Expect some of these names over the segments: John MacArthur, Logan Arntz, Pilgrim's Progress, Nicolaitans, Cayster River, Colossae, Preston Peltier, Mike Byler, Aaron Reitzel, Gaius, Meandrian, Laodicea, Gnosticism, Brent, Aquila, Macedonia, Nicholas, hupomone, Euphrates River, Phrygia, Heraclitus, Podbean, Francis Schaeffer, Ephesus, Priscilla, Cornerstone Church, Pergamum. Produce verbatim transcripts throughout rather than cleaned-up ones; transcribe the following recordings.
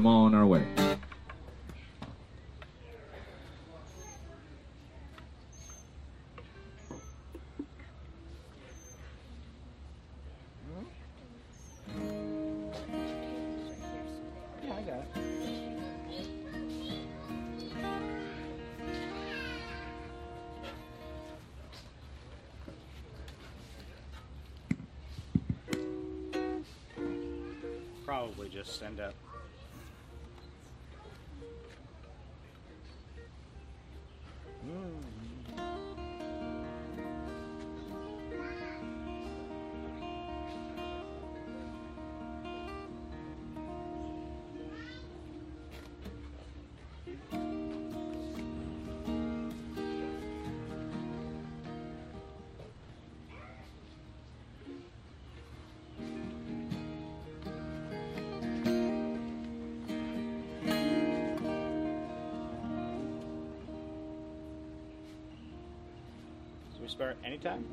I'm on our way. Probably just end up. Start anytime?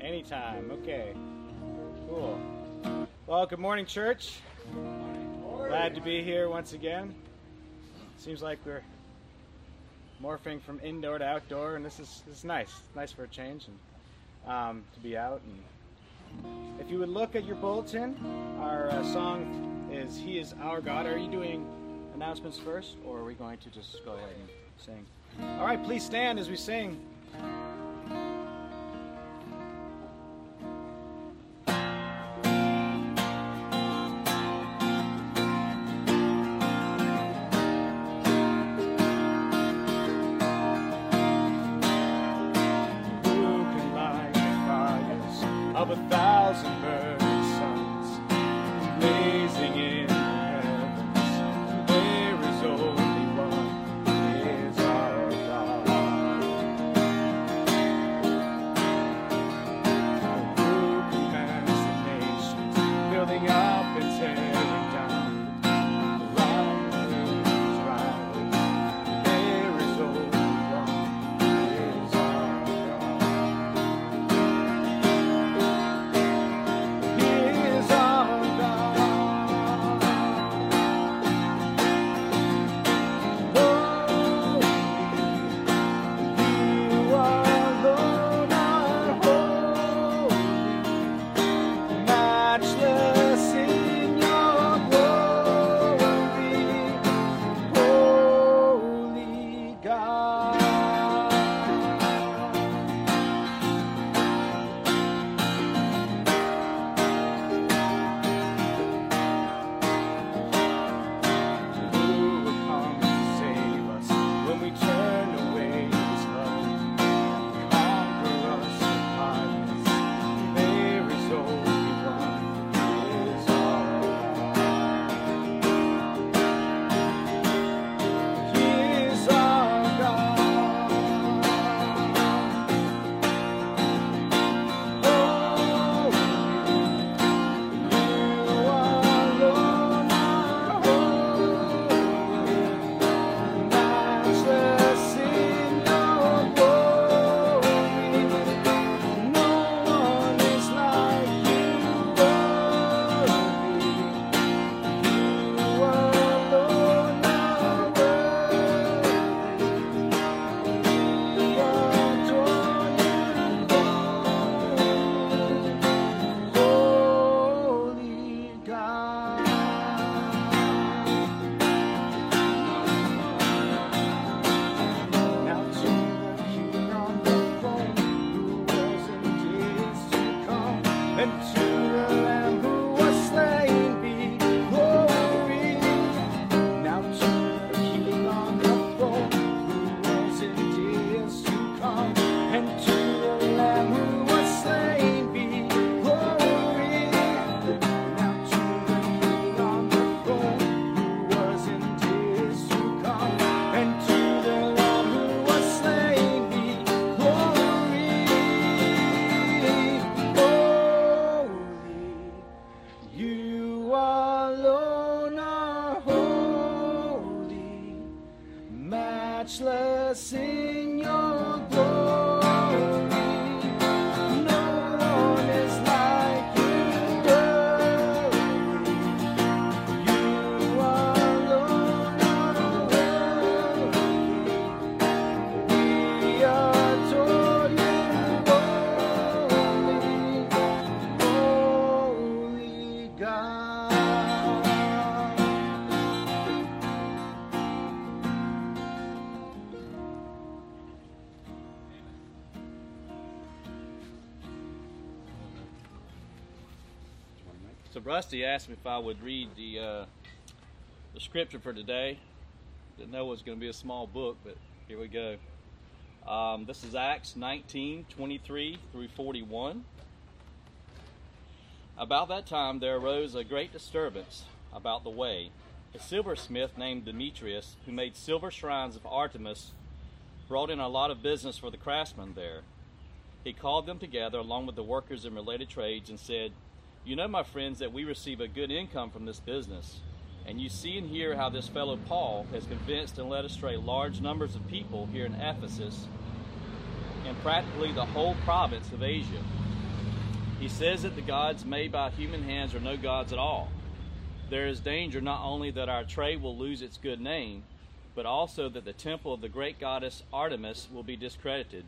Anytime, okay. Cool. Well, good morning, church. Morning. Glad to be here once again. Seems like we're morphing from indoor to outdoor, and this is, this is nice. It's nice for a change and um, to be out. And if you would look at your bulletin, our uh, song is He is Our God. Are you doing announcements first, or are we going to just go ahead and sing? All right, please stand as we sing. So Rusty asked me if I would read the uh, the scripture for today. Didn't know it was going to be a small book, but here we go. Um, this is Acts nineteen, twenty-three through forty-one. About that time there arose a great disturbance about the way. A silversmith named Demetrius, who made silver shrines of Artemis, brought in a lot of business for the craftsmen there. He called them together along with the workers in related trades and said, "You know, my friends, that we receive a good income from this business, and you see and hear how this fellow Paul has convinced and led astray large numbers of people here in Ephesus and practically the whole province of Asia. He says that the gods made by human hands are no gods at all. There is danger not only that our trade will lose its good name, but also that the temple of the great goddess Artemis will be discredited,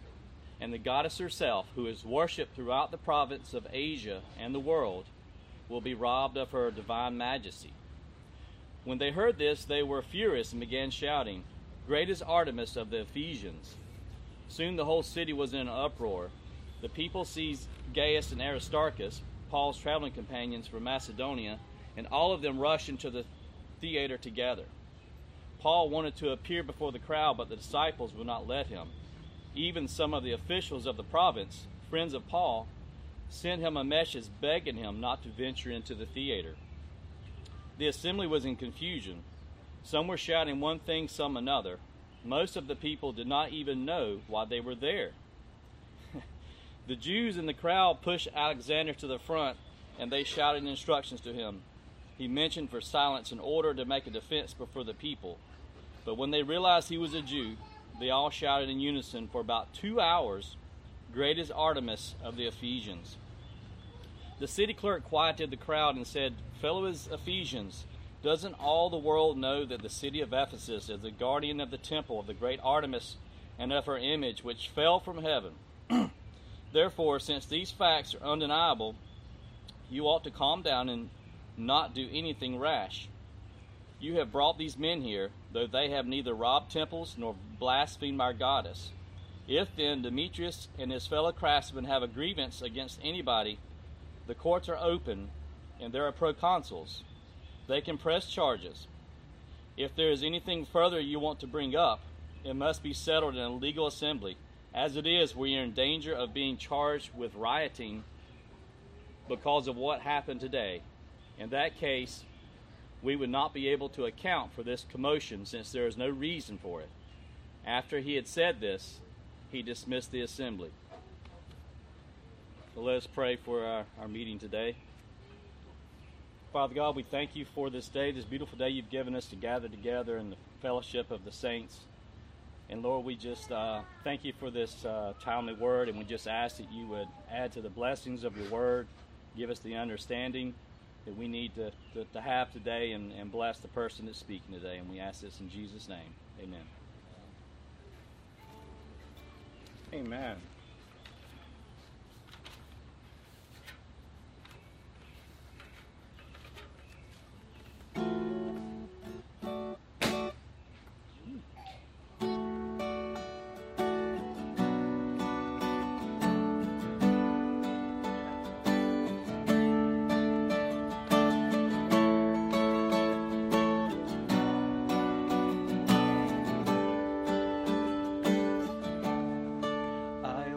and the goddess herself, who is worshipped throughout the province of Asia and the world, will be robbed of her divine majesty." When they heard this, they were furious and began shouting, "Great is Artemis of the Ephesians!" Soon the whole city was in an uproar. The people seized Gaius and Aristarchus, Paul's traveling companions from Macedonia, and all of them rushed into the theater together. Paul wanted to appear before the crowd, but the disciples would not let him. Even some of the officials of the province, friends of Paul, sent him a message begging him not to venture into the theater. The assembly was in confusion. Some were shouting one thing, some another. Most of the people did not even know why they were there. The Jews in the crowd pushed Alexander to the front, and they shouted instructions to him. He mentioned for silence in order to make a defense before the people. But when they realized he was a Jew, they all shouted in unison for about two hours, "Great is Artemis of the Ephesians." The city clerk quieted the crowd and said, "Fellow Ephesians, doesn't all the world know that the city of Ephesus is the guardian of the temple of the great Artemis and of her image which fell from heaven? Therefore, since these facts are undeniable, you ought to calm down and not do anything rash. You have brought these men here, though they have neither robbed temples nor blasphemed our goddess. If then Demetrius and his fellow craftsmen have a grievance against anybody, the courts are open, and there are proconsuls. They can press charges. If there is anything further you want to bring up, it must be settled in a legal assembly. As it is, we are in danger of being charged with rioting because of what happened today. In that case, we would not be able to account for this commotion, since there is no reason for it." After he had said this, he dismissed the assembly. So let us pray for our, our meeting today. Father God, we thank you for this day, this beautiful day you've given us to gather together in the fellowship of the saints. And Lord, we just uh, thank you for this uh, timely word, and we just ask that you would add to the blessings of your word, give us the understanding that we need to, to, to have today, and, and bless the person that's speaking today. And we ask this in Jesus' name. Amen. Amen. I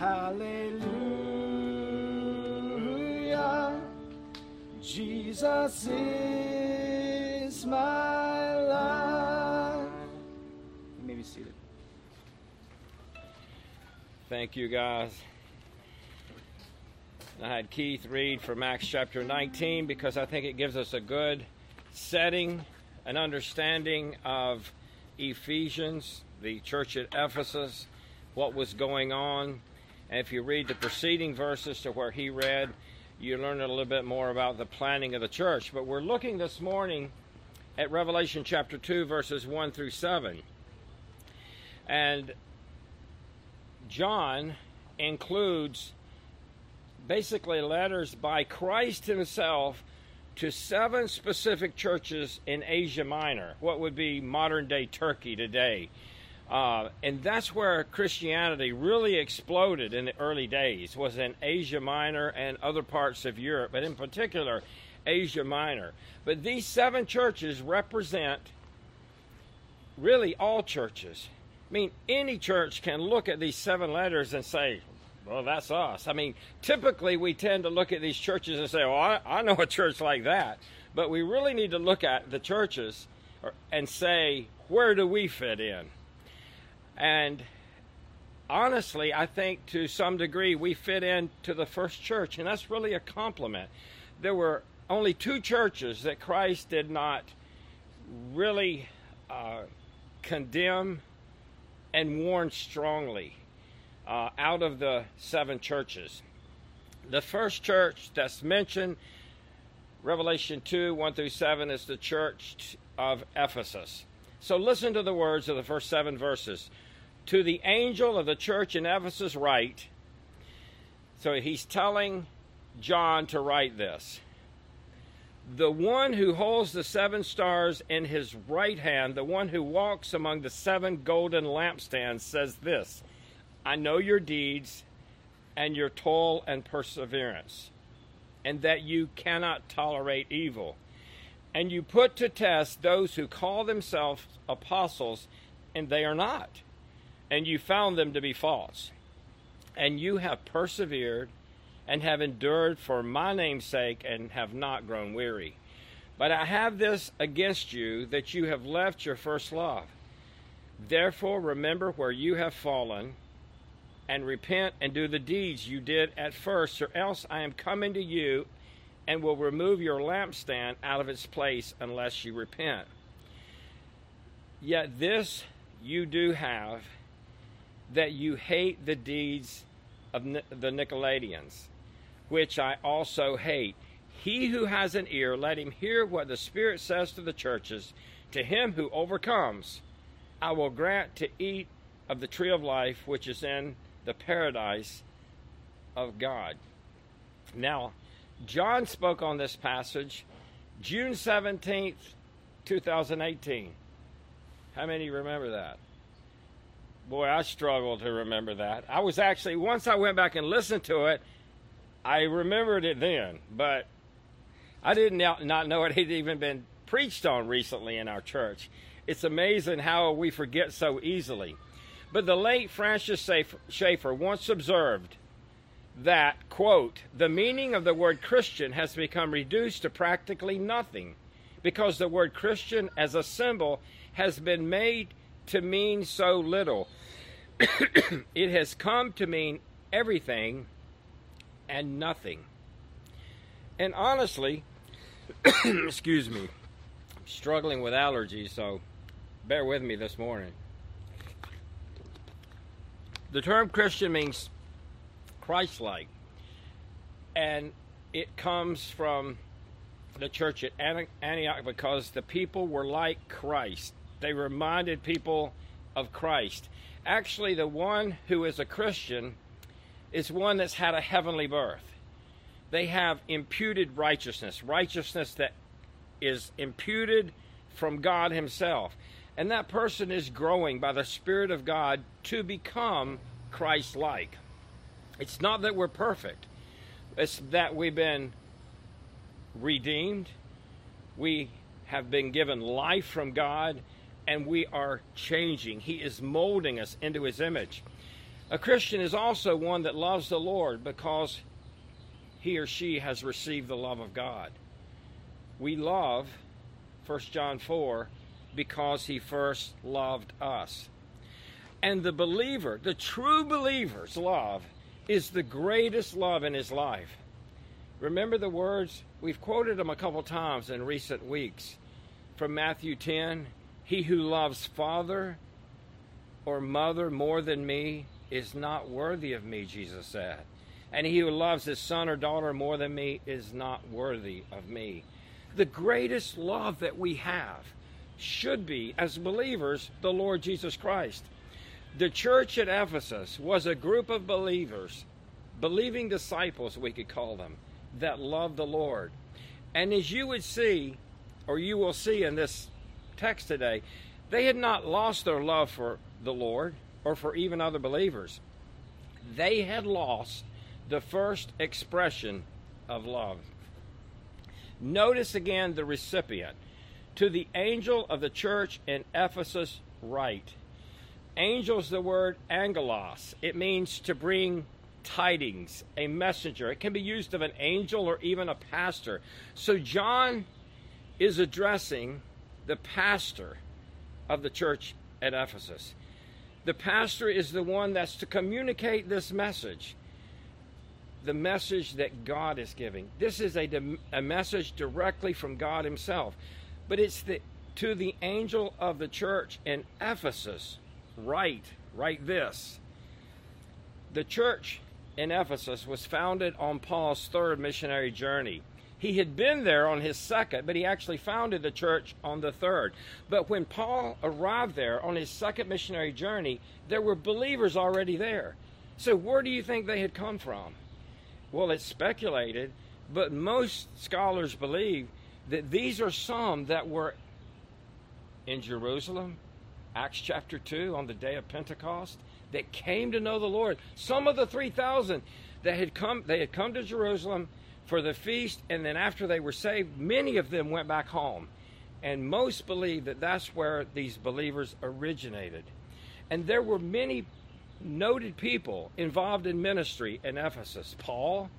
Hallelujah, Jesus is my life. You may be seated. Thank you, guys. I had Keith read from Acts chapter nineteen because I think it gives us a good setting, an understanding of Ephesians, the church at Ephesus, what was going on. And if you read the preceding verses to where he read, you learn a little bit more about the planning of the church. But we're looking this morning at Revelation chapter two, verses one through seven. And John includes basically letters by Christ himself to seven specific churches in Asia Minor, what would be modern-day Turkey today. Uh, and that's where Christianity really exploded in the early days, was in Asia Minor and other parts of Europe, but in particular, Asia Minor. But these seven churches represent really all churches. I mean, any church can look at these seven letters and say, well, that's us. I mean, typically we tend to look at these churches and say, oh, I, I know a church like that. But we really need to look at the churches and say, where do we fit in? And honestly, I think to some degree we fit into the first church, and that's really a compliment. There were only two churches that Christ did not really uh, condemn and warn strongly uh, out of the seven churches. The first church that's mentioned, Revelation two, one through seven, is the church of Ephesus. So listen to the words of the first seven verses. To the angel of the church in Ephesus write. So he's telling John to write this. The one who holds the seven stars in his right hand, the one who walks among the seven golden lampstands, says this. I know your deeds and your toil and perseverance, and that you cannot tolerate evil. And you put to test those who call themselves apostles, and they are not. And you found them to be false. And you have persevered and have endured for my name's sake and have not grown weary. But I have this against you, that you have left your first love. Therefore remember where you have fallen, and repent and do the deeds you did at first, or else I am coming to you and will remove your lampstand out of its place unless you repent. Yet this you do have, that you hate the deeds of the Nicolaitans, which I also hate. He who has an ear, let him hear what the Spirit says to the churches. To him who overcomes, I will grant to eat of the tree of life, which is in the paradise of God. Now, John spoke on this passage June seventeenth, two thousand eighteen. How many remember that? Boy, I struggled to remember that. I was actually, once I went back and listened to it, I remembered it then, but I did not know it had even been preached on recently in our church. It's amazing how we forget so easily. But the late Francis Schaeffer once observed that, quote, the meaning of the word Christian has become reduced to practically nothing, because the word Christian as a symbol has been made to mean so little. It has come to mean everything and nothing. And honestly, excuse me, I'm struggling with allergies, so bear with me this morning. The term Christian means Christ-like, and it comes from the church at Antioch because the people were like Christ. They reminded people of Christ. Actually, the one who is a Christian is one that's had a heavenly birth. They have imputed righteousness, righteousness that is imputed from God himself. And that person is growing by the Spirit of God to become Christ-like. It's not that we're perfect. It's that we've been redeemed. We have been given life from God, and we are changing. He is molding us into his image. A Christian is also one that loves the Lord because he or she has received the love of God. We love, First John four, because he first loved us. And the believer, the true believer's love, is the greatest love in his life. Remember the words, we've quoted them a couple times in recent weeks, from Matthew ten, he who loves father or mother more than me is not worthy of me, Jesus said. And he who loves his son or daughter more than me is not worthy of me. The greatest love that we have should be, as believers, the Lord Jesus Christ. The church at Ephesus was a group of believers, believing disciples, we could call them, that loved the Lord. And as you would see, or you will see in this text today, they had not lost their love for the Lord or for even other believers. They had lost the first expression of love. Notice again the recipient. To the angel of the church in Ephesus write. Angel's the word angelos. It means to bring tidings, a messenger. It can be used of an angel or even a pastor. So John is addressing the pastor of the church at Ephesus. The pastor is the one that's to communicate this message, the message that God is giving. This is a, a message directly from God himself. But it's the, to the angel of the church in Ephesus, write, write this. The church in Ephesus was founded on Paul's third missionary journey. He had been there on his second, but he actually founded the church on the third. But when Paul arrived there on his second missionary journey, there were believers already there. So where do you think they had come from? Well, it's speculated, but most scholars believe that these are some that were in Jerusalem, Acts chapter two, on the day of Pentecost, that came to know the Lord. Some of the three thousand that had come, they had come to Jerusalem for the feast, and then after they were saved, many of them went back home. And most believe that that's where these believers originated. And there were many noted people involved in ministry in Ephesus. Paul,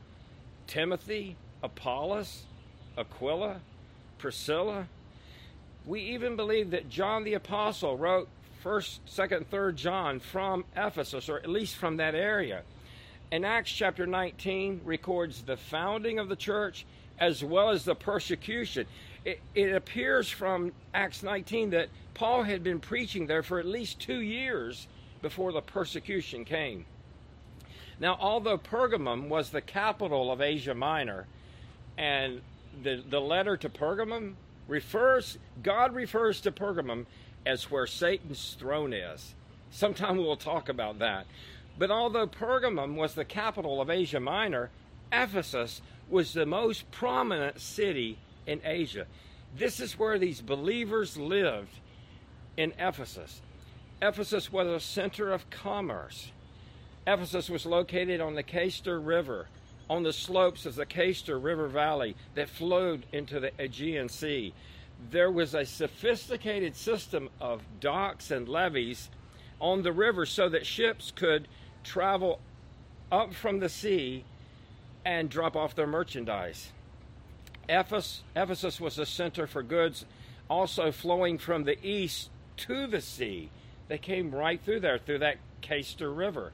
Timothy, Apollos, Aquila, Priscilla. We even believe that John the Apostle wrote first, second, third John from Ephesus, or at least from that area. And Acts chapter nineteen records the founding of the church as well as the persecution. It, it appears from Acts nineteen that Paul had been preaching there for at least two years before the persecution came. Now, although Pergamum was the capital of Asia Minor, and the, the letter to Pergamum refers, God refers to Pergamum as where Satan's throne is. Sometime we'll talk about that. But although Pergamum was the capital of Asia Minor, Ephesus was the most prominent city in Asia. This is where these believers lived in Ephesus. Ephesus was a center of commerce. Ephesus was located on the Cayster River, on the slopes of the Cayster River Valley that flowed into the Aegean Sea. There was a sophisticated system of docks and levees on the river so that ships could travel up from the sea and drop off their merchandise. Ephesus, Ephesus was a center for goods also flowing from the east to the sea. They came right through there, through that Cayster River.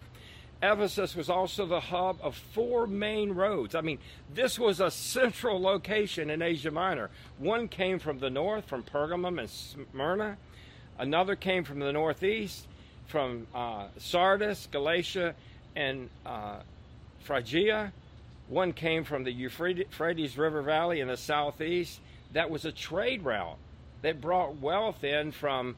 Ephesus was also the hub of four main roads. I mean, this was a central location in Asia Minor. One came from the north, from Pergamum and Smyrna. Another came from the northeast, from uh, Sardis, Galatia, and uh, Phrygia. One came from the Euphrates River Valley in the southeast. That was a trade route that brought wealth in from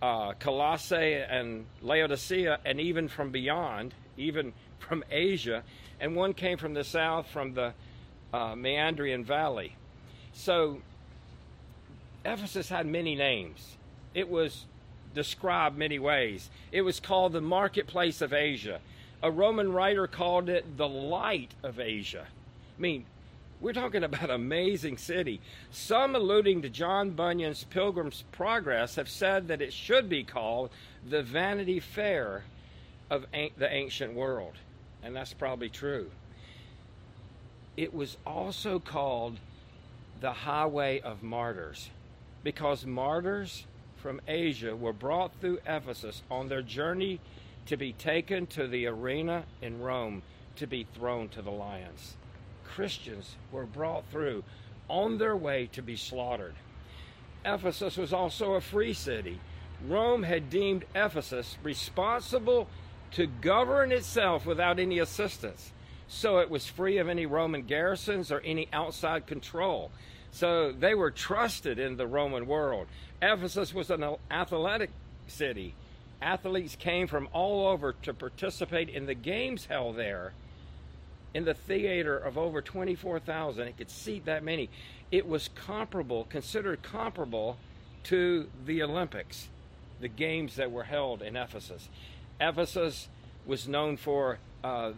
Uh, Colossae and Laodicea, and even from beyond, even from Asia. And one came from the south, from the uh, Meandrian Valley. So Ephesus had many names. It was described many ways. It was called the marketplace of Asia. A Roman writer called it the light of Asia. I mean, we're talking about an amazing city. Some alluding to John Bunyan's Pilgrim's Progress have said that it should be called the Vanity Fair of an- the ancient world, and that's probably true. It was also called the Highway of Martyrs, because martyrs from Asia were brought through Ephesus on their journey to be taken to the arena in Rome to be thrown to the lions. Christians were brought through on their way to be slaughtered. Ephesus was also a free city. Rome had deemed Ephesus responsible to govern itself without any assistance, so it was free of any Roman garrisons or any outside control. So they were trusted in the Roman world. Ephesus was an athletic city. Athletes came from all over to participate in the games held there. In the theater of over twenty-four thousand, it could seat that many. It was comparable, considered comparable to the Olympics, the games that were held in Ephesus. Ephesus was known for uh,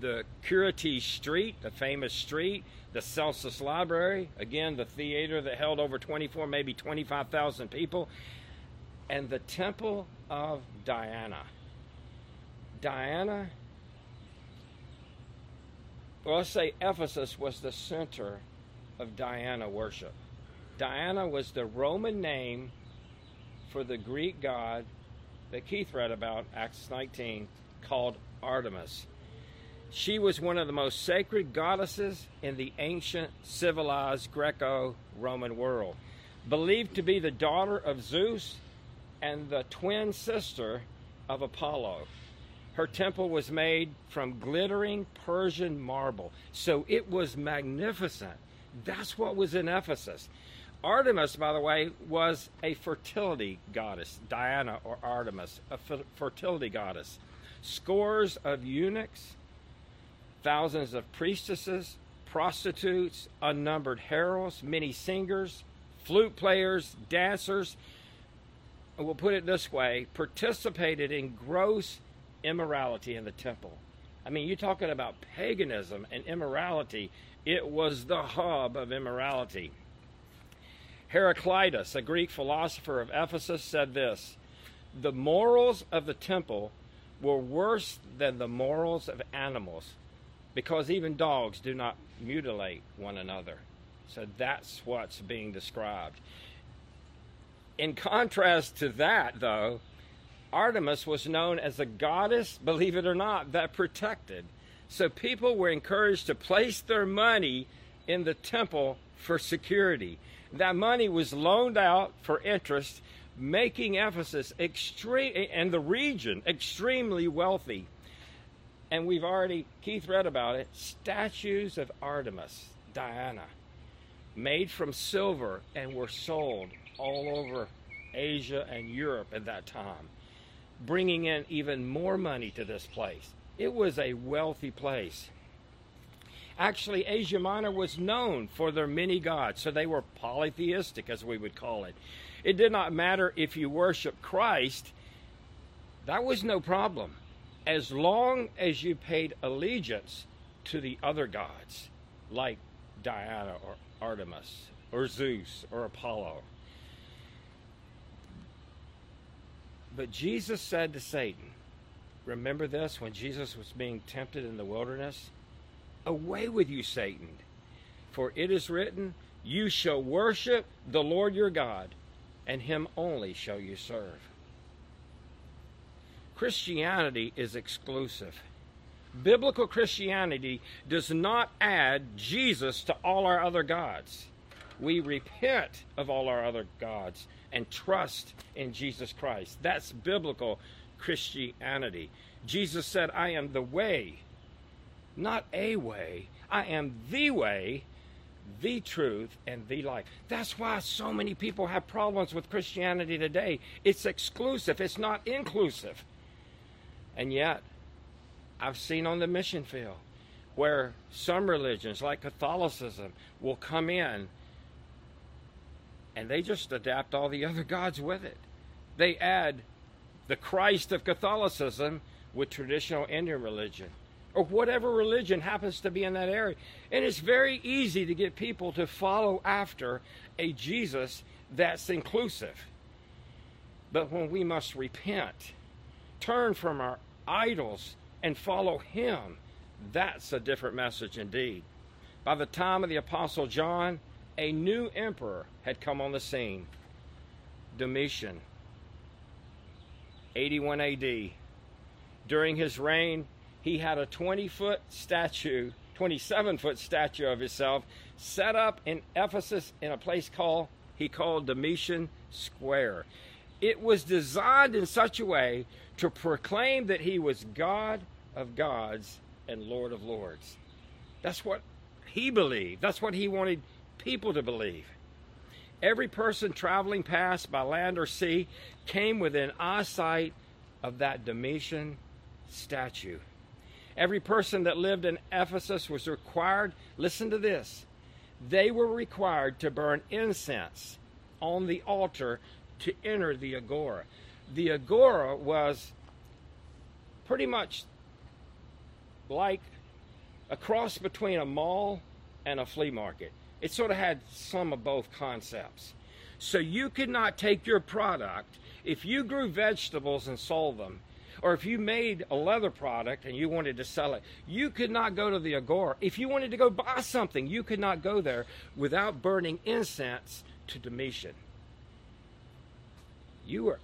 the Curtius Street, the famous street, the Celsus Library, again, the theater that held over twenty-four, maybe twenty-five thousand people, and the Temple of Diana. Diana, well, let's say Ephesus was the center of Diana worship. Diana was the Roman name for the Greek god that Keith read about, Acts nineteen, called Artemis. She was one of the most sacred goddesses in the ancient civilized Greco-Roman world, believed to be the daughter of Zeus and the twin sister of Apollo. Her temple was made from glittering Persian marble, so it was magnificent. That's what was in Ephesus. Artemis, by the way, was a fertility goddess, Diana or Artemis, a f- fertility goddess. Scores of eunuchs, thousands of priestesses, prostitutes, unnumbered heralds, many singers, flute players, dancers, we'll put it this way, participated in gross immorality in the temple. I mean, you're talking about paganism and immorality. It was the hub of immorality. Heraclitus, a Greek philosopher of Ephesus, said this: the morals of the temple were worse than the morals of animals, because even dogs do not mutilate one another. So that's what's being described. In contrast to that, though, Artemis was known as a goddess, believe it or not, that protected. So people were encouraged to place their money in the temple for security. That money was loaned out for interest, making Ephesus extreme, and the region extremely wealthy. And we've already, Keith read about it, statues of Artemis, Diana, made from silver and were sold all over Asia and Europe at that time, bringing in even more money to this place. It was a wealthy place. Actually, Asia Minor was known for their many gods, so they were polytheistic, as we would call it. It did not matter if you worship Christ. That was no problem, as long as you paid allegiance to the other gods, like Diana or Artemis or Zeus or Apollo. But Jesus said to Satan, remember this when Jesus was being tempted in the wilderness? Away with you, Satan, for it is written, you shall worship the Lord your God, and him only shall you serve. Christianity is exclusive. Biblical Christianity does not add Jesus to all our other gods. We repent of all our other gods and trust in Jesus Christ. That's biblical Christianity. Jesus said, I am the way, not a way. I am the way, the truth, and the life. That's why so many people have problems with Christianity today. It's exclusive. It's not inclusive. And yet, I've seen on the mission field where some religions, like Catholicism, will come in and they just adapt all the other gods with it. They add the Christ of Catholicism with traditional Indian religion, or whatever religion happens to be in that area. And it's very easy to get people to follow after a Jesus that's inclusive. But when we must repent, turn from our idols and follow him. That's a different message indeed. By the time of the Apostle John, a new emperor had come on the scene. Domitian, eighty-one A D. During his reign, he had a twenty-foot statue, twenty-seven-foot statue of himself set up in Ephesus in a place called, he called Domitian Square. It was designed in such a way to proclaim that he was God of gods and Lord of lords. That's what he believed. That's what he wanted people to believe. Every person traveling past by land or sea came within eyesight of that Domitian statue. Every person that lived in Ephesus was required, listen to this, they were required to burn incense on the altar to enter the Agora. The Agora was pretty much like a cross between a mall and a flea market. It sort of had some of both concepts. So you could not take your product, if you grew vegetables and sold them, or if you made a leather product and you wanted to sell it, you could not go to the Agora. If you wanted to go buy something, you could not go there without burning incense to Domitian. You were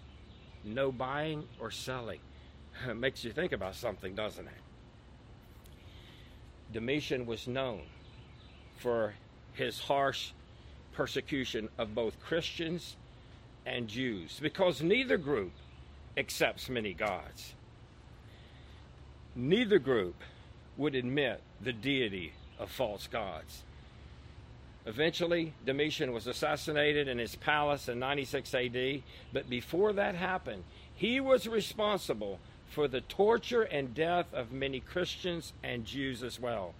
no buying or selling. It makes you think about something, doesn't it? Domitian was known for his harsh persecution of both Christians and Jews, because neither group accepts many gods. Neither group would admit the deity of false gods. Eventually, Domitian was assassinated in his palace in ninety-six A D, but before that happened, he was responsible for the torture and death of many Christians and Jews as well.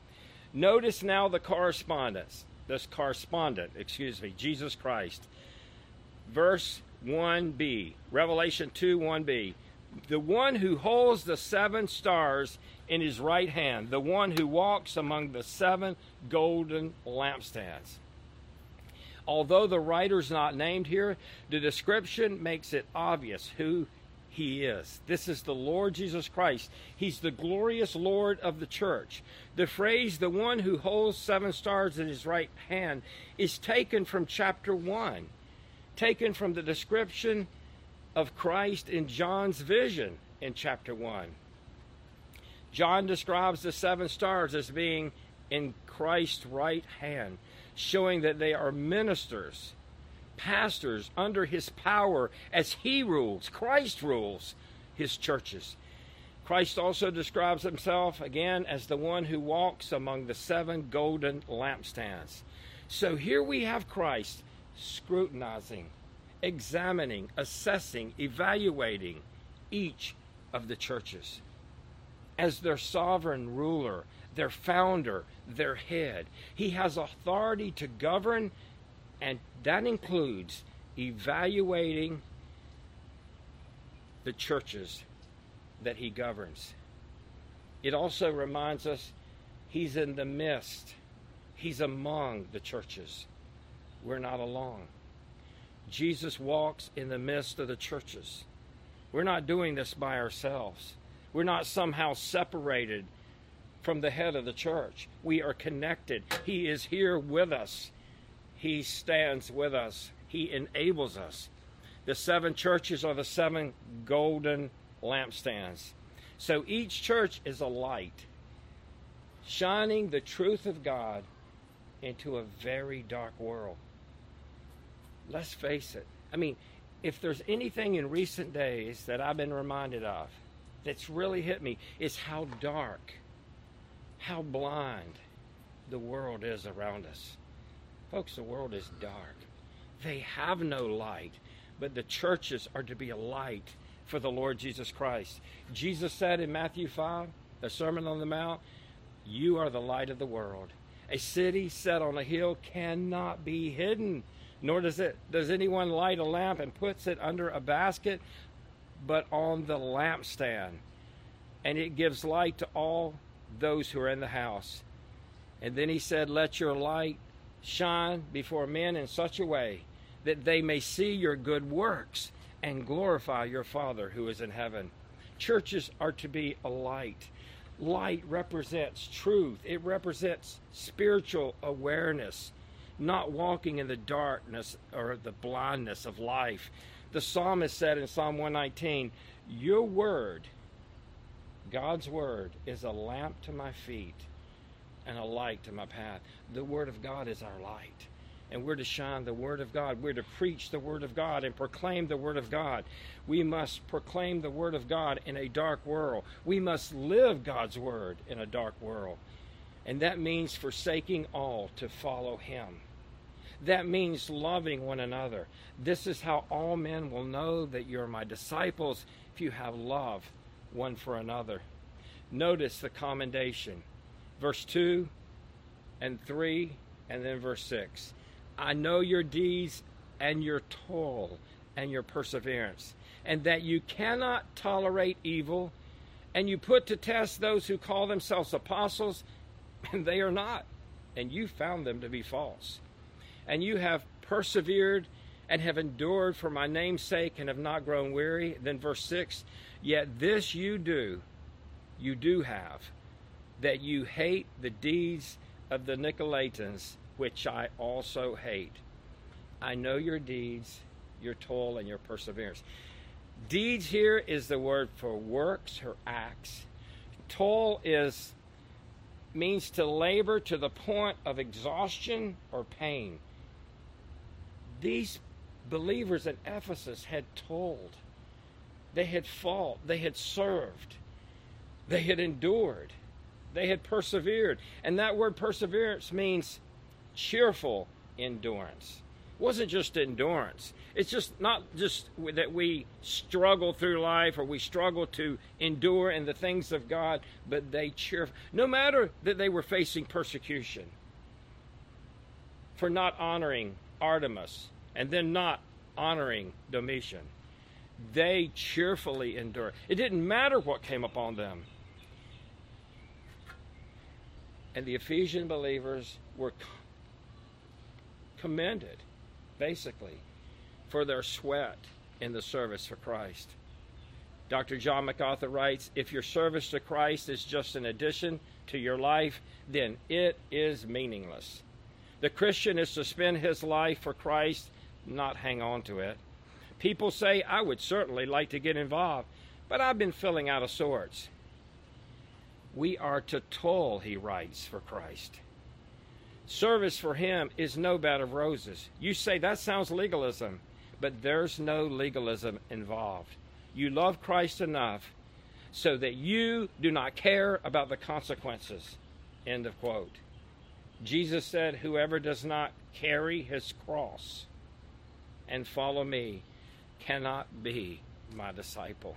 Notice now the correspondence, this correspondent, excuse me, Jesus Christ. Verse one B, Revelation two, one B. The one who holds the seven stars in his right hand, the one who walks among the seven golden lampstands. Although the writer's not named here, the description makes it obvious who he is. This is the Lord Jesus Christ. He's the glorious Lord of the church. The phrase, the one who holds seven stars in his right hand, is taken from chapter one, taken from the description of Christ in John's vision in chapter one. John describes the seven stars as being in Christ's right hand, showing that they are ministers, pastors under his power as he rules, Christ rules his churches. Christ also describes himself again as the one who walks among the seven golden lampstands. So here we have Christ scrutinizing, examining, assessing, evaluating each of the churches as their sovereign ruler, their founder, their head. He has authority to govern, and that includes evaluating the churches that he governs. It also reminds us he's in the midst. He's among the churches. We're not alone. Jesus walks in the midst of the churches. We're not doing this by ourselves. We're not somehow separated from the head of the church. We are connected. He is here with us. He stands with us. He enables us. The seven churches are the seven golden lampstands. So each church is a light, shining the truth of God into a very dark world. Let's face it. I mean, if there's anything in recent days that I've been reminded of that's really hit me, it's how dark, how blind the world is around us. Folks, the world is dark. They have no light, but the churches are to be a light for the Lord Jesus Christ. Jesus said in Matthew five, the Sermon on the Mount, "You are the light of the world. A city set on a hill cannot be hidden. Nor does it does anyone light a lamp and puts it under a basket, but on the lampstand, and it gives light to all those who are in the house." And then he said, "Let your light shine before men in such a way that they may see your good works and glorify your Father who is in heaven." Churches are to be a light. Light represents truth. It represents spiritual awareness, not walking in the darkness or the blindness of life. The psalmist said in Psalm one nineteen, your word, God's word, is a lamp to my feet and a light to my path. The word of God is our light. And we're to shine the word of God. We're to preach the word of God and proclaim the word of God. We must proclaim the word of God in a dark world. We must live God's word in a dark world. And that means forsaking all to follow him. That means loving one another. This is how all men will know that you're my disciples, if you have love one for another. Notice the commendation. Verse two and three and then verse six. I know your deeds and your toil and your perseverance, and that you cannot tolerate evil, and you put to test those who call themselves apostles, and they are not, and you found them to be false. And you have persevered and have endured for my name's sake and have not grown weary. Then verse six, yet this you do, you do have, that you hate the deeds of the Nicolaitans, which I also hate. I know your deeds, your toil, and your perseverance. Deeds here is the word for works or acts. Toil is means to labor to the point of exhaustion or pain. These believers in Ephesus had toiled. They had fought. They had served. They had endured. They had persevered. And that word perseverance means cheerful endurance. It wasn't just endurance. It's just not just that we struggle through life or we struggle to endure in the things of God, but they cheer. No matter that they were facing persecution for not honoring Artemis and then not honoring Domitian, they cheerfully endured. It didn't matter what came upon them. And the Ephesian believers were commended, basically, for their sweat in the service for Christ. Doctor John MacArthur writes, if your service to Christ is just an addition to your life, then it is meaningless. The Christian is to spend his life for Christ, not hang on to it. People say, I would certainly like to get involved, but I've been feeling out of sorts. We are to toil, he writes, for Christ. Service for him is no bed of roses. You say that sounds legalism, but there's no legalism involved. You love Christ enough so that you do not care about the consequences. End of quote. Jesus said, whoever does not carry his cross and follow me cannot be my disciple.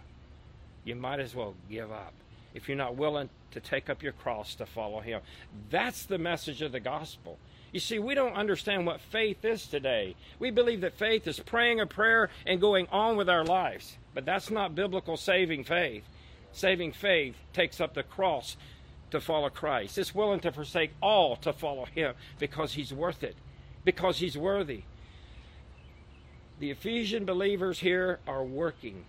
You might as well give up if you're not willing to take up your cross to follow him. That's the message of the gospel. You see, we don't understand what faith is today. We believe that faith is praying a prayer and going on with our lives. But that's not biblical saving faith. Saving faith takes up the cross to follow Christ. It's willing to forsake all to follow him because he's worth it, because he's worthy. The Ephesian believers here are working,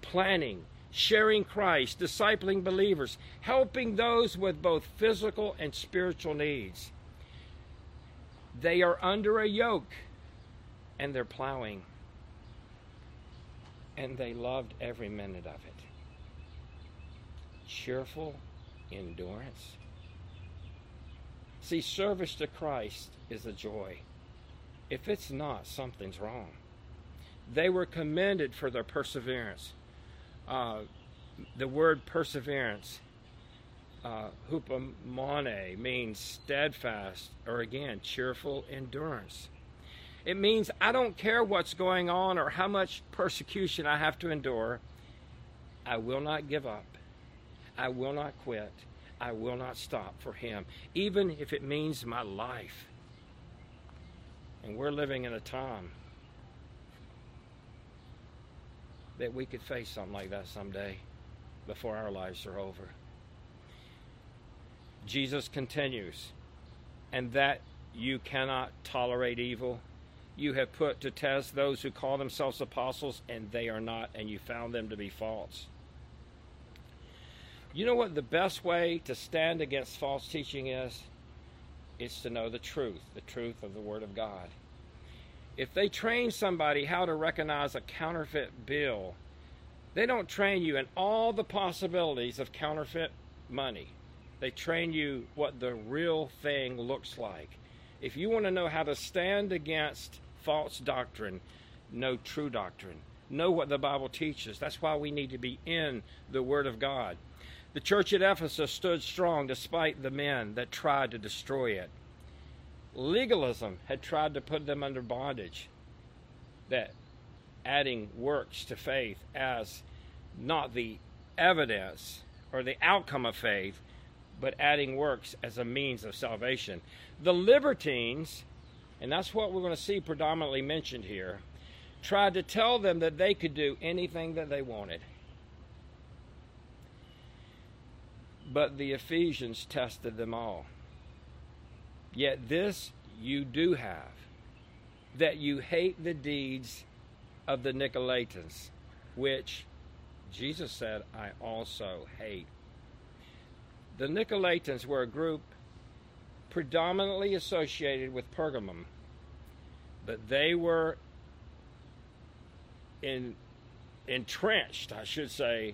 planning, sharing Christ, discipling believers, helping those with both physical and spiritual needs. They are under a yoke, and they're plowing. And they loved every minute of it. Cheerful endurance. See, service to Christ is a joy. If it's not, something's wrong. They were commended for their perseverance. Uh, the word perseverance, uh, hupomone, means steadfast, or again, cheerful endurance. It means I don't care what's going on or how much persecution I have to endure. I will not give up. I will not quit. I will not stop for him, even if it means my life. And we're living in a time that we could face something like that someday before our lives are over. Jesus continues, and that you cannot tolerate evil. You have put to test those who call themselves apostles, and they are not, and you found them to be false. You know what the best way to stand against false teaching is? It's to know the truth, the truth of the Word of God. If they train somebody how to recognize a counterfeit bill, they don't train you in all the possibilities of counterfeit money. They train you what the real thing looks like. If you want to know how to stand against false doctrine, know true doctrine. Know what the Bible teaches. That's why we need to be in the Word of God. The church at Ephesus stood strong despite the men that tried to destroy it. Legalism had tried to put them under bondage, that adding works to faith as not the evidence or the outcome of faith, but adding works as a means of salvation. The libertines, and that's what we're going to see predominantly mentioned here, tried to tell them that they could do anything that they wanted. But the Ephesians tested them all. Yet this you do have, that you hate the deeds of the Nicolaitans, which Jesus said, I also hate. The Nicolaitans were a group predominantly associated with Pergamum, but they were in, entrenched, I should say,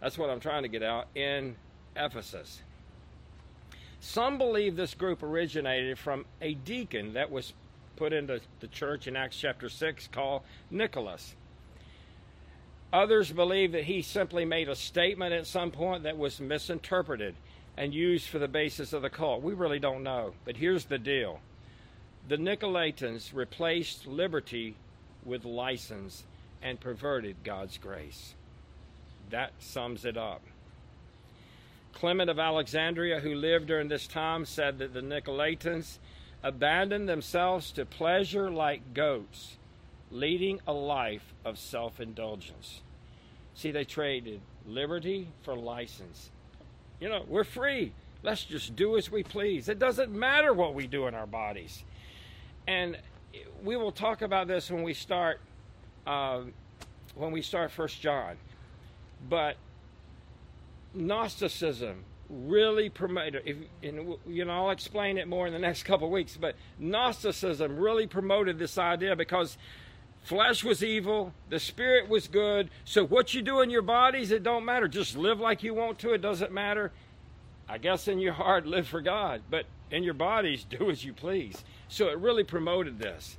that's what I'm trying to get out, in Ephesus. Some believe this group originated from a deacon that was put into the church in Acts chapter six called Nicholas. Others believe that he simply made a statement at some point that was misinterpreted and used for the basis of the cult. We really don't know, but here's the deal. The Nicolaitans replaced liberty with license and perverted God's grace. That sums it up. Clement of Alexandria, who lived during this time, said that the Nicolaitans abandoned themselves to pleasure like goats, leading a life of self-indulgence. See, they traded liberty for license. You know, we're free. Let's just do as we please. It doesn't matter what we do in our bodies. And we will talk about this when we start uh, when we start First John. But Gnosticism really promoted, if, and, you know, I'll explain it more in the next couple of weeks, but Gnosticism really promoted this idea because flesh was evil, the spirit was good, so what you do in your bodies, it don't matter. Just live like you want to, it doesn't matter. I guess in your heart, live for God, but in your bodies, do as you please. So it really promoted this.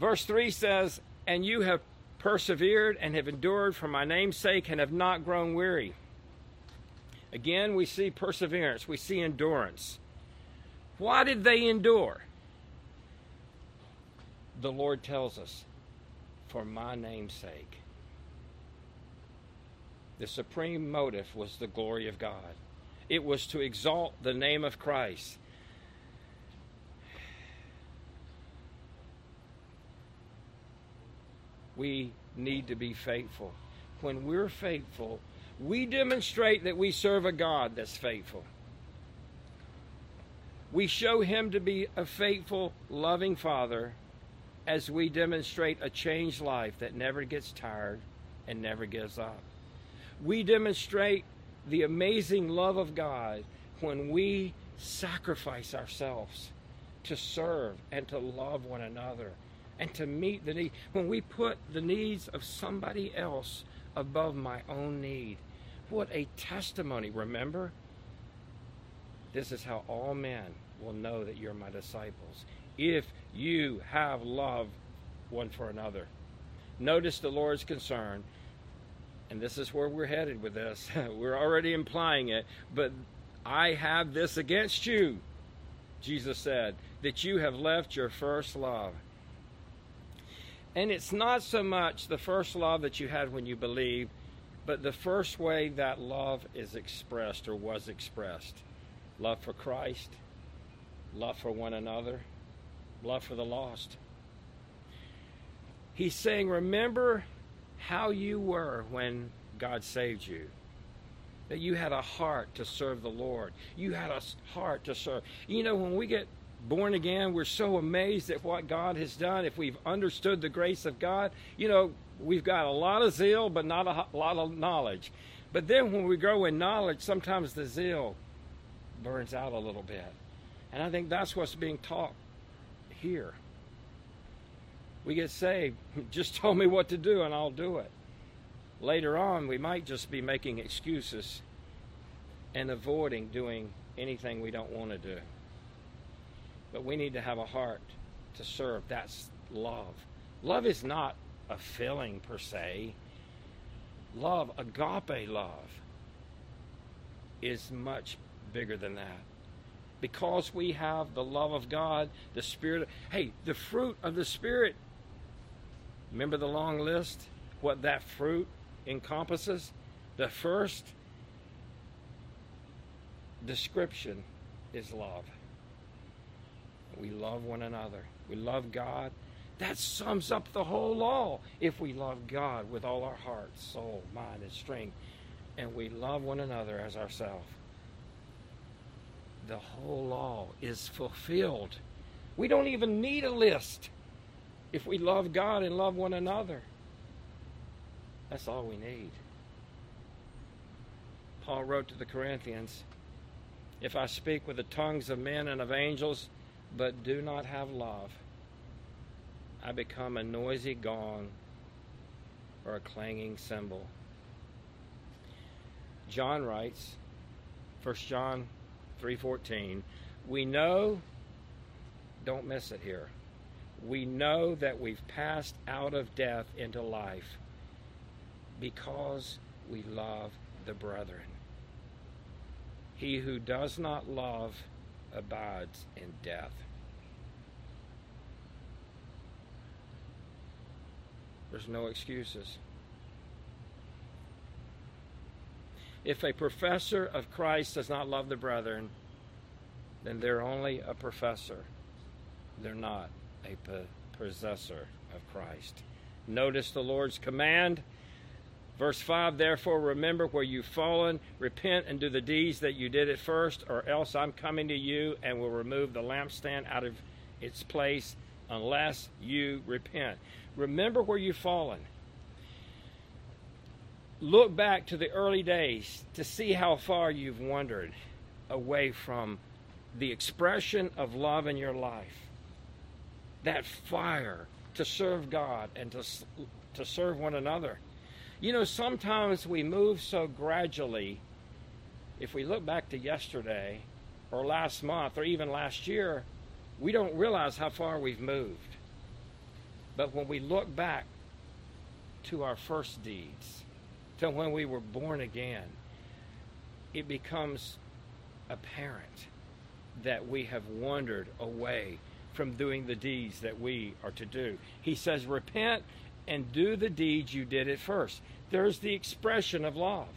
Verse three says, and you have persevered and have endured for my name's sake and have not grown weary. Again, we see perseverance, we see endurance. Why did they endure? The Lord tells us, for my name's sake. The supreme motive was the glory of God. It was to exalt the name of Christ. We need to be faithful. When we're faithful, we demonstrate that we serve a God that's faithful. We show Him to be a faithful, loving Father as we demonstrate a changed life that never gets tired and never gives up. We demonstrate the amazing love of God when we sacrifice ourselves to serve and to love one another and to meet the need. When we put the needs of somebody else above my own need. What a testimony, remember? This is how all men will know that you're my disciples, if you have love one for another. Notice the Lord's concern, and this is where we're headed with this. We're already implying it, but I have this against you, Jesus said, that you have left your first love. And it's not so much the first love that you had when you believed, but the first way that love is expressed or was expressed. Love for Christ, love for one another, love for the lost. He's saying, remember how you were when God saved you. That you had a heart to serve the Lord. You had a heart to serve. You know, when we get born again, we're so amazed at what God has done. If we've understood the grace of God, you know, we've got a lot of zeal, but not a lot of knowledge. But then when we grow in knowledge, sometimes the zeal burns out a little bit. And I think that's what's being taught here. We get saved, just tell me what to do and I'll do it. Later on, we might just be making excuses and avoiding doing anything we don't want to do. But we need to have a heart to serve. That's love. Love is not a feeling per se. Love, agape love, is much bigger than that. Because we have the love of God, the Spirit. Hey, the fruit of the Spirit. Remember the long list? What that fruit encompasses? The first description is love. We love one another. We love God. That sums up the whole law. If we love God with all our heart, soul, mind, and strength, and we love one another as ourselves, the whole law is fulfilled. We don't even need a list. If we love God and love one another, that's all we need. Paul wrote to the Corinthians, if I speak with the tongues of men and of angels, but do not have love, I become a noisy gong or a clanging cymbal. John writes, First John three fourteen, we know, don't miss it here, we know that we've passed out of death into life because we love the brethren. He who does not love abides in death. There's no excuses. If a professor of Christ does not love the brethren, then they're only a professor. They're not a possessor of Christ. Notice the Lord's command. Verse five, therefore remember where you've fallen, repent and do the deeds that you did at first, or else I'm coming to you and will remove the lampstand out of its place unless you repent. Remember where you've fallen. Look back to the early days to see how far you've wandered away from the expression of love in your life. That fire to serve God and to, to serve one another. You know, sometimes we move so gradually. If we look back to yesterday or last month or even last year, we don't realize how far we've moved. But when we look back to our first deeds, to when we were born again, it becomes apparent that we have wandered away from doing the deeds that we are to do. He says, repent and do the deeds you did at first. There's the expression of love.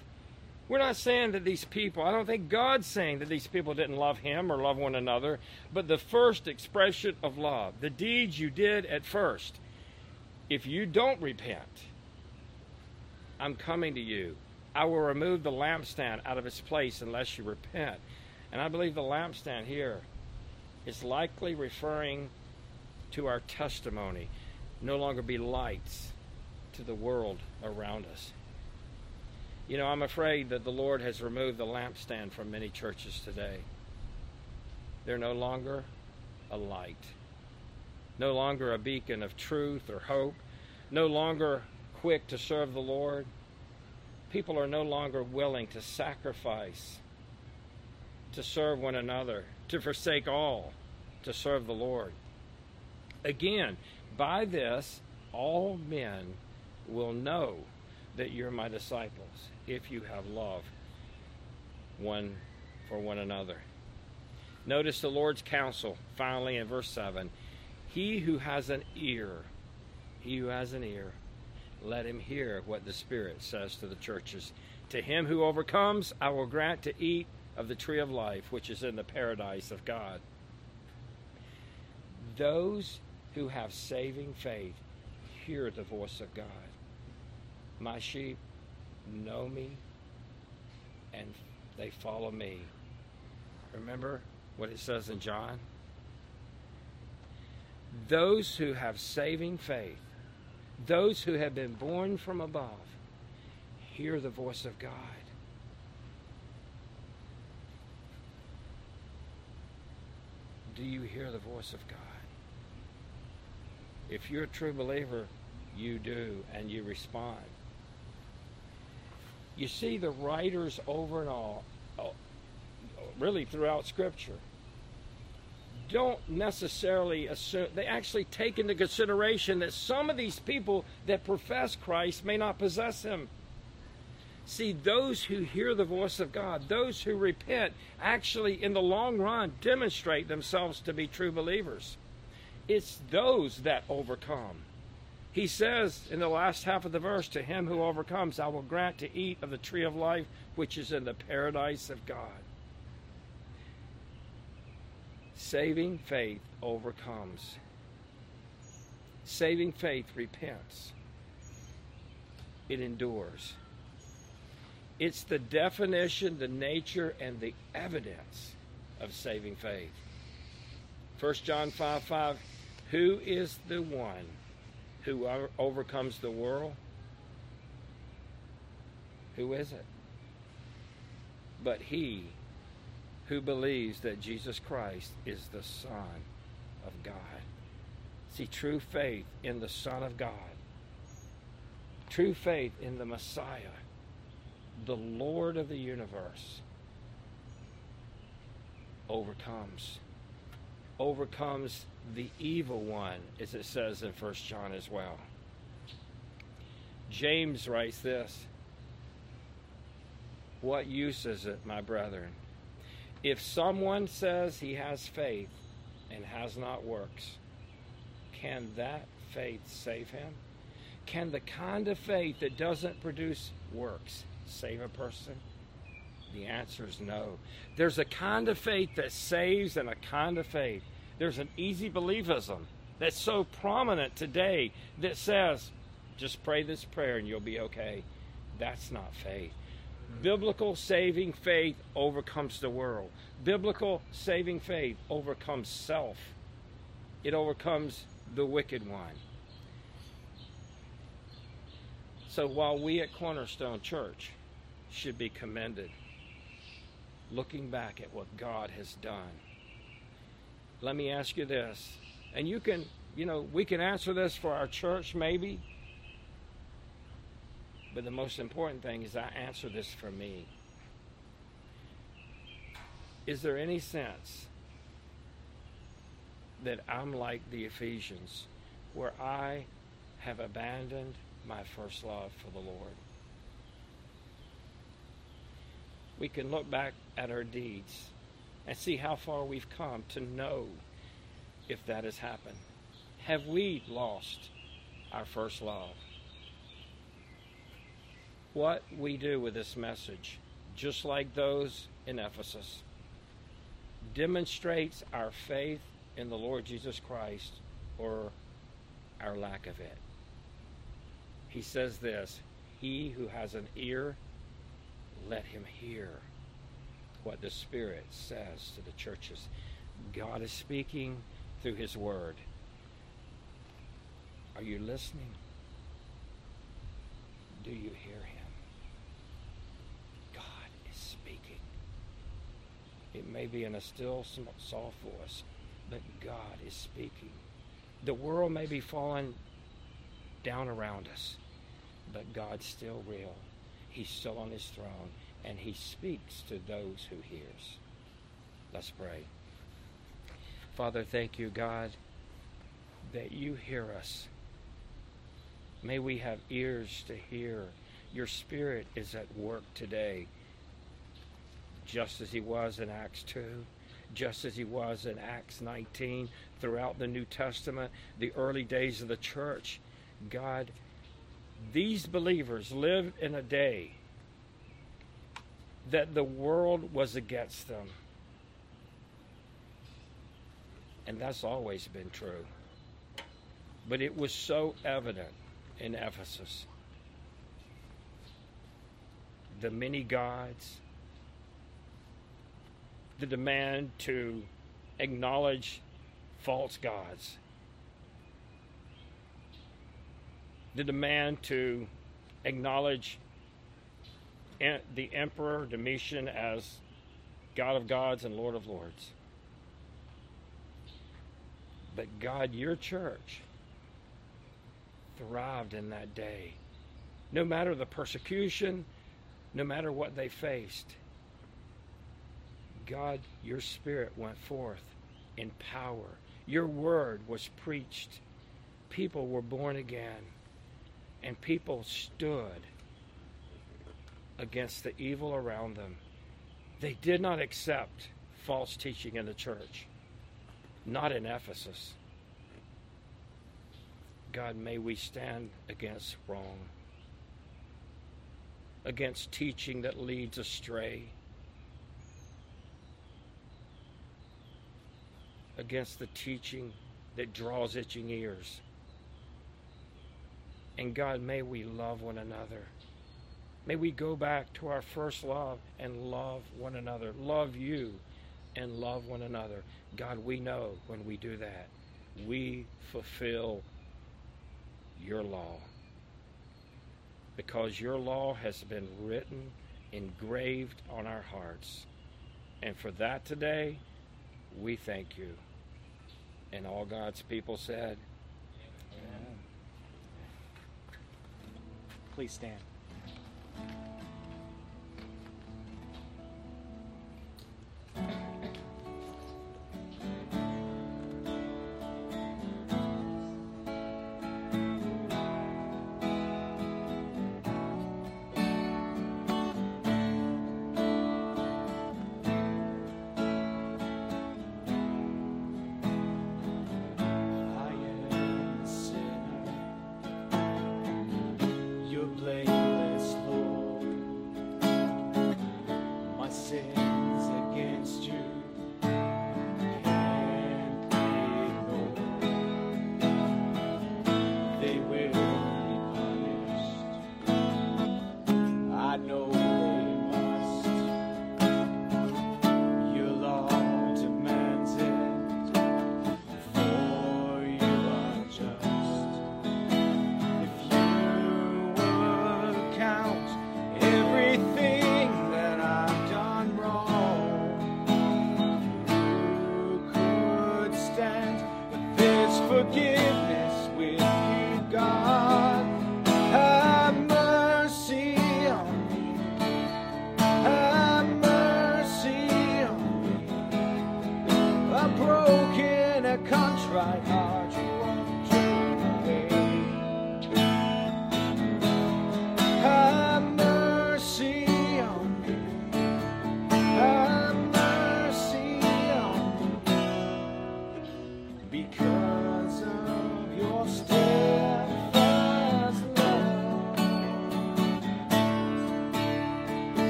We're not saying that these people, I don't think God's saying that these people didn't love him or love one another, but the first expression of love, the deeds you did at first. If you don't repent, I'm coming to you. I will remove the lampstand out of its place unless you repent. And I believe the lampstand here is likely referring to our testimony. No longer be lights to the world around us. You know, I'm afraid that the Lord has removed the lampstand from many churches today. They're no longer a light, no longer a beacon of truth or hope, no longer quick to serve the Lord. People are no longer willing to sacrifice, to serve one another, to forsake all, to serve the Lord. Again, by this, all men will know that you're my disciples, if you have love one for one another. Notice the Lord's counsel, finally in verse seven. He who has an ear, he who has an ear, let him hear what the Spirit says to the churches. To him who overcomes, I will grant to eat of the tree of life, which is in the paradise of God. Those who have saving faith hear the voice of God. My sheep know me, and they follow me. Remember what it says in John? Those who have saving faith, those who have been born from above, hear the voice of God. do you hear the voice of God? If you're a true believer, you do, and you respond. You see the writers over and all, really throughout Scripture, don't necessarily assume, they actually take into consideration that some of these people that profess Christ may not possess him. See, those who hear the voice of God, those who repent, actually in the long run demonstrate themselves to be true believers. It's those that overcome. He says in the last half of the verse, to him who overcomes, I will grant to eat of the tree of life, which is in the paradise of God. Saving faith overcomes. Saving faith repents. It endures. It's the definition, the nature, and the evidence of saving faith. First John five five, who is the one who overcomes the world? Who is it? But he who believes that Jesus Christ is the Son of God. See, true faith in the Son of God, true faith in the Messiah, the Lord of the universe, overcomes. Overcomes the evil one, as it says in First John as well. James writes this, what use is it, my brethren, if someone says he has faith and has not works? Can that faith save him? Can the kind of faith that doesn't produce works save a person? The answer is no. There's a kind of faith that saves and a kind of faith. There's an easy believism that's so prominent today that says, just pray this prayer and you'll be okay. That's not faith. Biblical saving faith overcomes the world. Biblical saving faith overcomes self. It overcomes the wicked one. So while we at Cornerstone Church should be commended, looking back at what God has done, let me ask you this, and you can, you know, we can answer this for our church maybe, but the most important thing is I answer this for me. Is there any sense that I'm like the Ephesians, where I have abandoned my first love for the Lord? We can look back at our deeds and see how far we've come to know if that has happened. Have we lost our first love? What we do with this message, just like those in Ephesus, demonstrates our faith in the Lord Jesus Christ or our lack of it. He says this, he who has an ear, let him hear what the Spirit says to the churches. God is speaking through his word. Are you listening? Do you hear him? God is speaking. It may be in a still, soft voice, but God is speaking. The world may be falling down around us, but God's still real. He's still on his throne, and he speaks to those who hears. Let's pray. Father, thank you, God, that you hear us. May we have ears to hear. Your Spirit is at work today, just as he was in Acts two, just as he was in Acts nineteen, throughout the New Testament, the early days of the church. God, these believers lived in a day that the world was against them. And that's always been true. But it was so evident in Ephesus. The many gods, the demand to acknowledge false gods, the demand to acknowledge the Emperor Domitian as God of gods and Lord of lords. that God, your church, thrived in that day. No matter the persecution, no matter what they faced, God, your spirit went forth in power. Your word was preached. People were born again, and people stood against the evil around them. They did not accept false teaching in the church, not in Ephesus. God, may we stand against wrong, against teaching that leads astray, against the teaching that draws itching ears. And God, may we love one another. May we go back to our first love and love one another. Love you and love one another. God, we know when we do that, we fulfill your law, because your law has been written, engraved on our hearts. And for that today, we thank you. And all God's people said, amen. Please stand.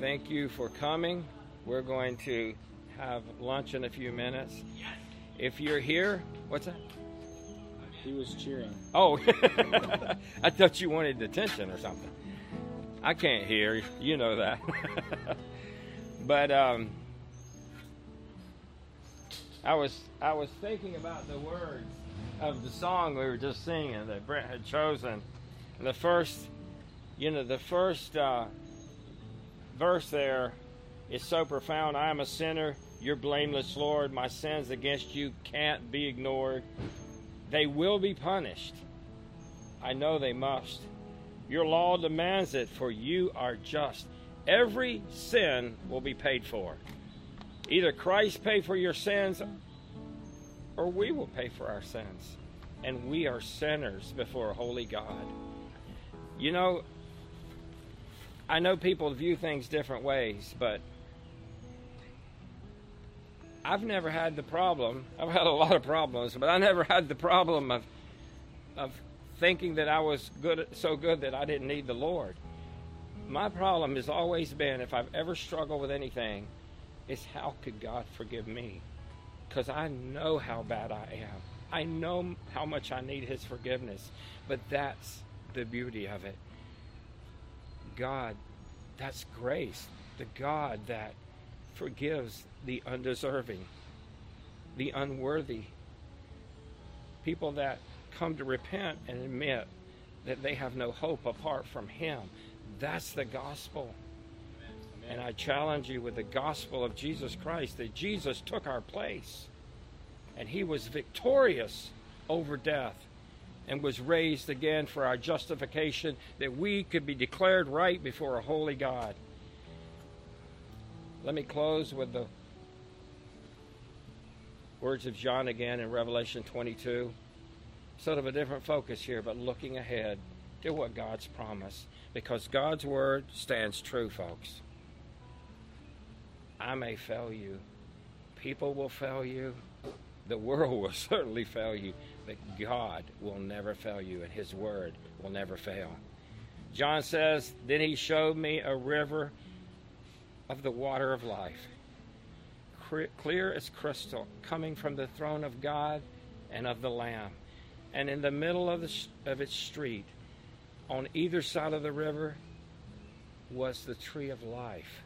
Thank you for coming. We're going to have lunch in a few minutes. Yes. If you're here, what's that? He was cheering. Oh, I thought you wanted detention or something. I can't hear. You know that. But um, I was I was thinking about the words of the song we were just singing that Brent had chosen. And the first, you know, the first uh, verse there is so profound. I am a sinner, you're blameless, Lord. My sins against you can't be ignored. They will be punished. I know they must. Your law demands it, for you are just. Every sin will be paid for. Either Christ paid for your sins, or we will pay for our sins. And we are sinners before a holy God. You know, I know people view things different ways, but I've never had the problem. I've had a lot of problems, but I never had the problem of of thinking that I was good, so good that I didn't need the Lord. My problem has always been, if I've ever struggled with anything, is how could God forgive me? Because I know how bad I am. I know how much I need His forgiveness. But that's the beauty of it. God, that's grace. The God that forgives the undeserving, the unworthy. People that come to repent and admit that they have no hope apart from Him. That's the gospel. Amen. Amen. And I challenge you with the gospel of Jesus Christ, that Jesus took our place and He was victorious over death and was raised again for our justification, that we could be declared right before a holy God. Let me close with the words of John again in Revelation twenty-two. Sort of a different focus here, but looking ahead to what God's promised, because God's word stands true, folks. I may fail you. People will fail you. The world will certainly fail you, but God will never fail you, and His word will never fail. John says, then He showed me a river of the water of life, clear as crystal, coming from the throne of God and of the Lamb. And in the middle of, the, of its street, on either side of the river, was the tree of life,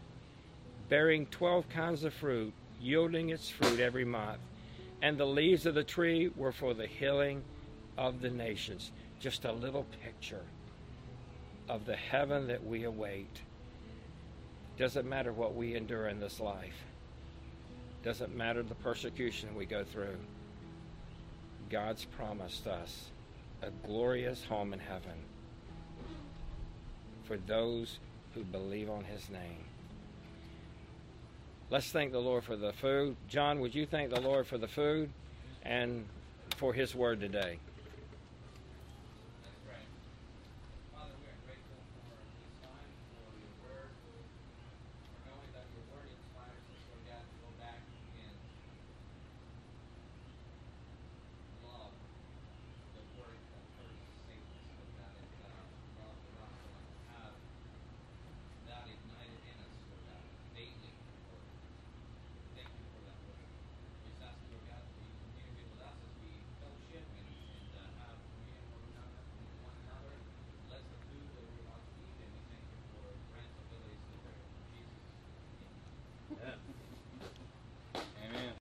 bearing twelve kinds of fruit, yielding its fruit every month. And the leaves of the tree were for the healing of the nations. Just a little picture of the heaven that we await. Doesn't matter what we endure in this life. Doesn't matter the persecution we go through. God's promised us a glorious home in heaven for those who believe on His name. Let's thank the Lord for the food. John, would you thank the Lord for the food and for His word today?